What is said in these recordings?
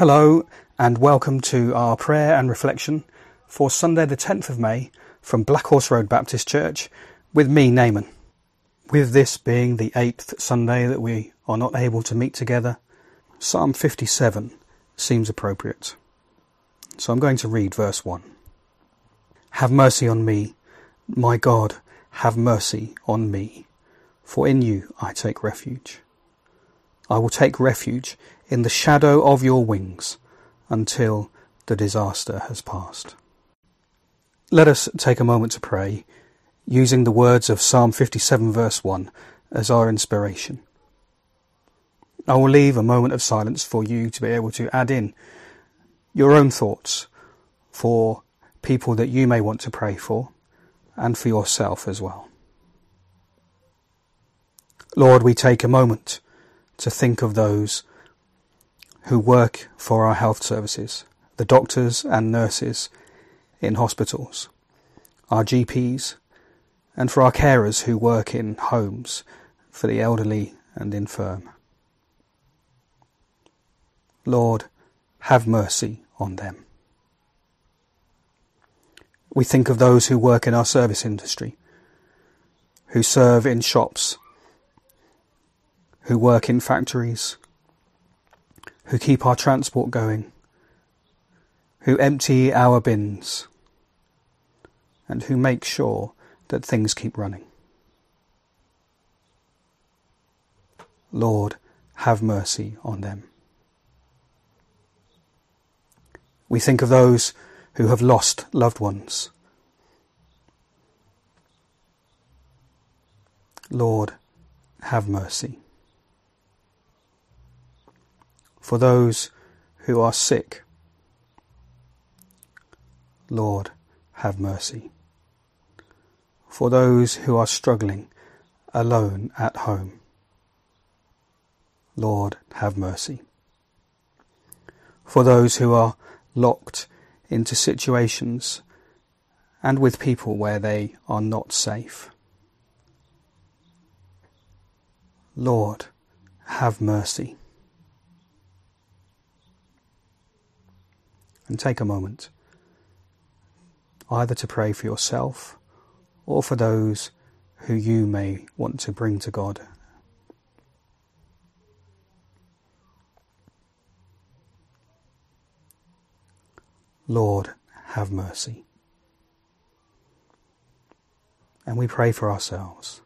Hello and welcome to our prayer and reflection for Sunday the 10th of May from Black Horse Road Baptist Church with me, Naaman. With this being the 8th Sunday that we are not able to meet together, Psalm 57 seems appropriate. So I'm going to read verse 1. Have mercy on me, my God, have mercy on me, for in you I take refuge. I will take refuge in the shadow of your wings until the disaster has passed. Let us take a moment to pray, using the words of Psalm 57 verse 1 as our inspiration. I will leave a moment of silence for you to be able to add in your own thoughts for people that you may want to pray for and for yourself as well. Lord, we take a moment to think of those who work for our health services, the doctors and nurses in hospitals, our GPs, and for our carers who work in homes for the elderly and infirm. Lord, have mercy on them. We think of those who work in our service industry, who serve in shops, who work in factories, who keep our transport going, who empty our bins, and who make sure that things keep running. Lord, have mercy on them. We think of those who have lost loved ones. Lord, have mercy. For those who are sick, Lord, have mercy. For those who are struggling alone at home, Lord, have mercy. For those who are locked into situations and with people where they are not safe, Lord, have mercy. And take a moment either to pray for yourself or for those who you may want to bring to God. Lord, have mercy. And we pray for ourselves,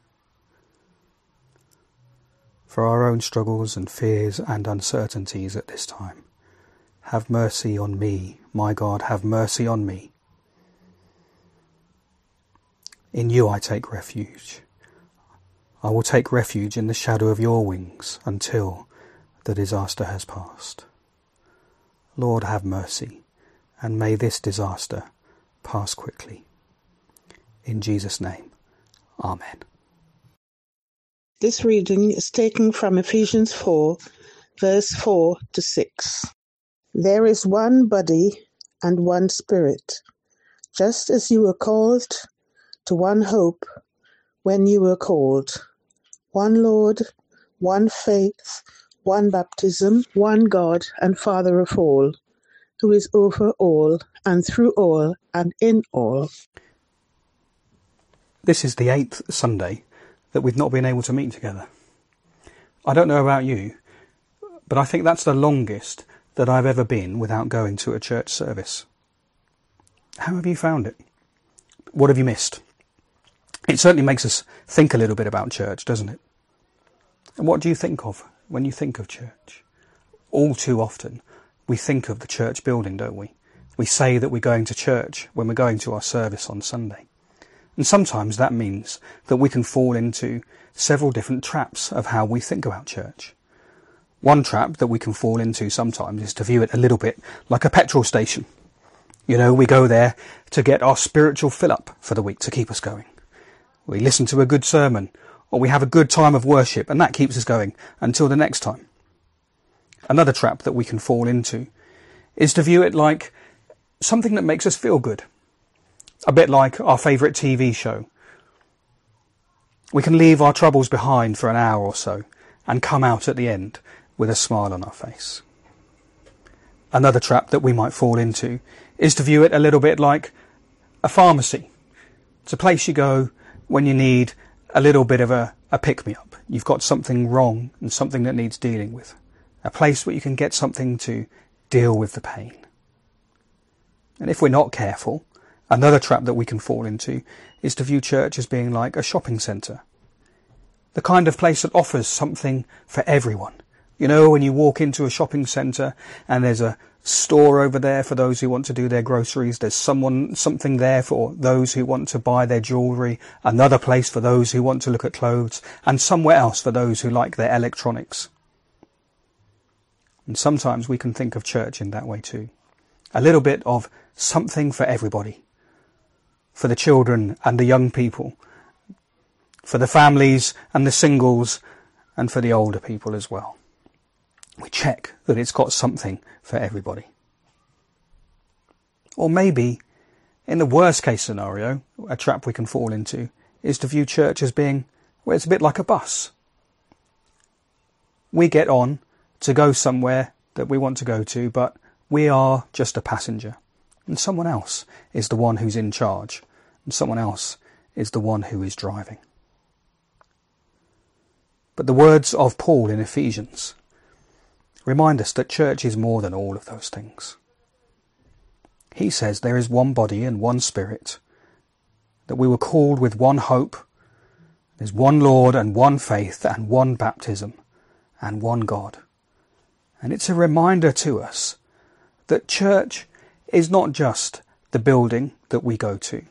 for our own struggles and fears and uncertainties at this time. Have mercy on me, my God, have mercy on me. In you I take refuge. I will take refuge in the shadow of your wings until the disaster has passed. Lord, have mercy, and may this disaster pass quickly. In Jesus' name, Amen. This reading is taken from Ephesians 4, verse 4 to 6. There is one body and one spirit, just as you were called to one hope when you were called. One Lord, one faith, one baptism, one God and Father of all, who is over all and through all and in all. This is the 8th Sunday that we've not been able to meet together. I don't know about you, but I think that's the longest that I've ever been without going to a church service. How have you found it? What have you missed? It certainly makes us think a little bit about church, doesn't it? And what do you think of when you think of church? All too often, we think of the church building, don't we? We say that we're going to church when we're going to our service on Sunday. And sometimes that means that we can fall into several different traps of how we think about church. One trap that we can fall into sometimes is to view it a little bit like a petrol station. You know, we go there to get our spiritual fill-up for the week to keep us going. We listen to a good sermon, or we have a good time of worship, and that keeps us going until the next time. Another trap that we can fall into is to view it like something that makes us feel good, a bit like our favourite TV show. We can leave our troubles behind for an hour or so and come out at the end with a smile on our face. another trap that we might fall into is to view it a little bit like a pharmacy. It's a place you go when you need a little bit of a pick-me-up. You've got something wrong and something that needs dealing with. A place where you can get something to deal with the pain. And if we're not careful, another trap that we can fall into is to view church as being like a shopping centre. The kind of place that offers something for everyone. You know, when you walk into a shopping centre and there's a store over there for those who want to do their groceries, there's something there for those who want to buy their jewellery, another place for those who want to look at clothes, and somewhere else for those who like their electronics. And sometimes we can think of church in that way too. A little bit of something for everybody. For the children and the young people. For the families and the singles, and for the older people as well. We check that it's got something for everybody. Or maybe, in the worst case scenario, a trap we can fall into is to view church as being, well, it's a bit like a bus. We get on to go somewhere that we want to go to, but we are just a passenger. And someone else is the one who's in charge. And someone else is the one who is driving. But the words of Paul in Ephesians remind us that church is more than all of those things. He says there is one body and one spirit, that we were called with one hope, there's one Lord and one faith and one baptism and one God. And it's a reminder to us that church is not just the building that we go to.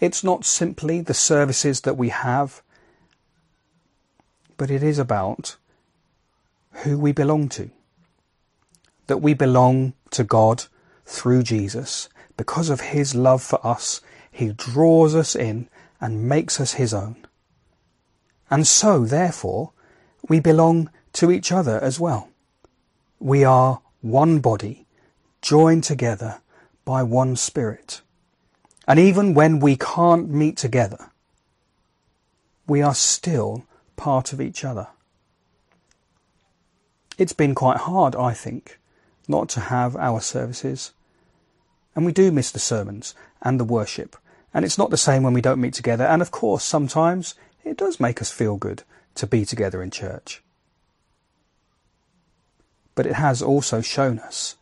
It's not simply the services that we have, but it is about who we belong to. That we belong to God through Jesus. Because of his love for us, he draws us in and makes us his own. And so, therefore, we belong to each other as well. We are one body, joined together by one spirit. And even when we can't meet together, we are still part of each other. It's been quite hard, I think, not to have our services. And we do miss the sermons and the worship. And it's not the same when we don't meet together. And of course, sometimes it does make us feel good to be together in church. But it has also shown us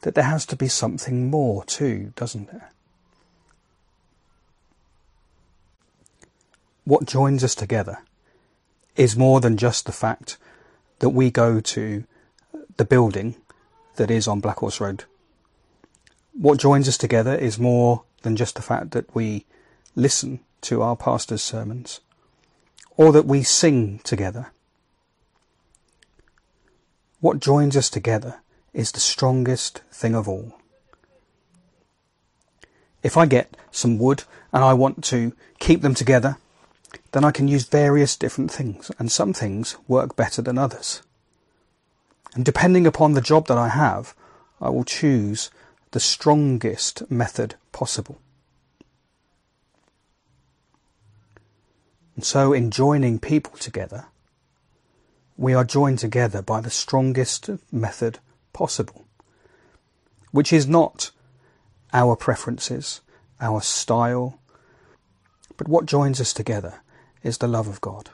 that there has to be something more too, doesn't there? What joins us together is more than just the fact that we go to the building that is on Black Horse Road. What joins us together is more than just the fact that we listen to our pastor's sermons or that we sing together. What joins us together is the strongest thing of all. If I get some wood and I want to keep them together, then I can use various different things, and some things work better than others. And depending upon the job that I have, I will choose the strongest method possible. And so in joining people together, we are joined together by the strongest method possible, which is not our preferences, our style, but what joins us together is the love of God.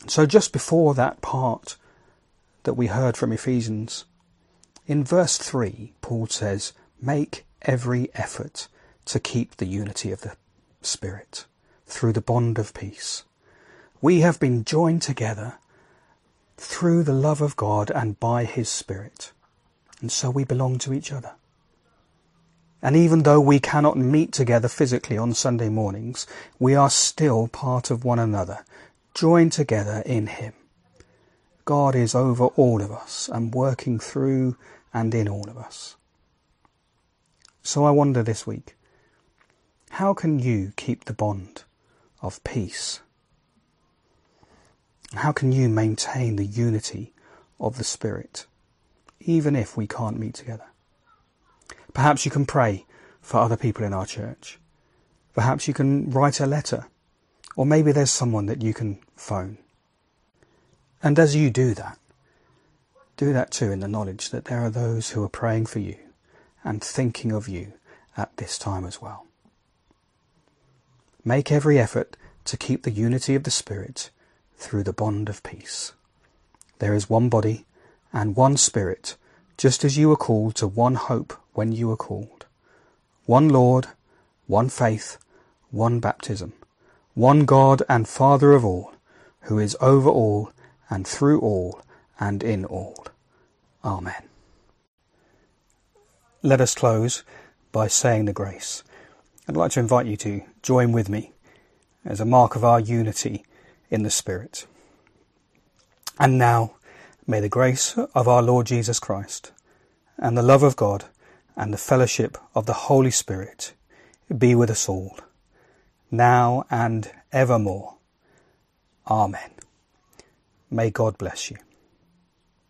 And so just before that part that we heard from Ephesians, in verse 3, Paul says, make every effort to keep the unity of the Spirit through the bond of peace. We have been joined together through the love of God and by his Spirit. And so we belong to each other. And even though we cannot meet together physically on Sunday mornings, we are still part of one another, joined together in him. God is over all of us and working through and in all of us. So I wonder this week, how can you keep the bond of peace? How can you maintain the unity of the Spirit, even if we can't meet together? Perhaps you can pray for other people in our church. Perhaps you can write a letter. Or maybe there's someone that you can phone. And as you do that, Do that too in the knowledge that there are those who are praying for you and thinking of you at this time as well. Make every effort to keep the unity of the Spirit through the bond of peace. There is one body and one Spirit, just as you were called to one hope when you were called. One Lord, one faith, one baptism, one God and Father of all, who is over all and through all and in all. Amen. Let us close by saying the grace. I'd like to invite you to join with me as a mark of our unity in the Spirit. And now, may the grace of our Lord Jesus Christ and the love of God and the fellowship of the Holy Spirit be with us all, now and evermore. Amen. May God bless you.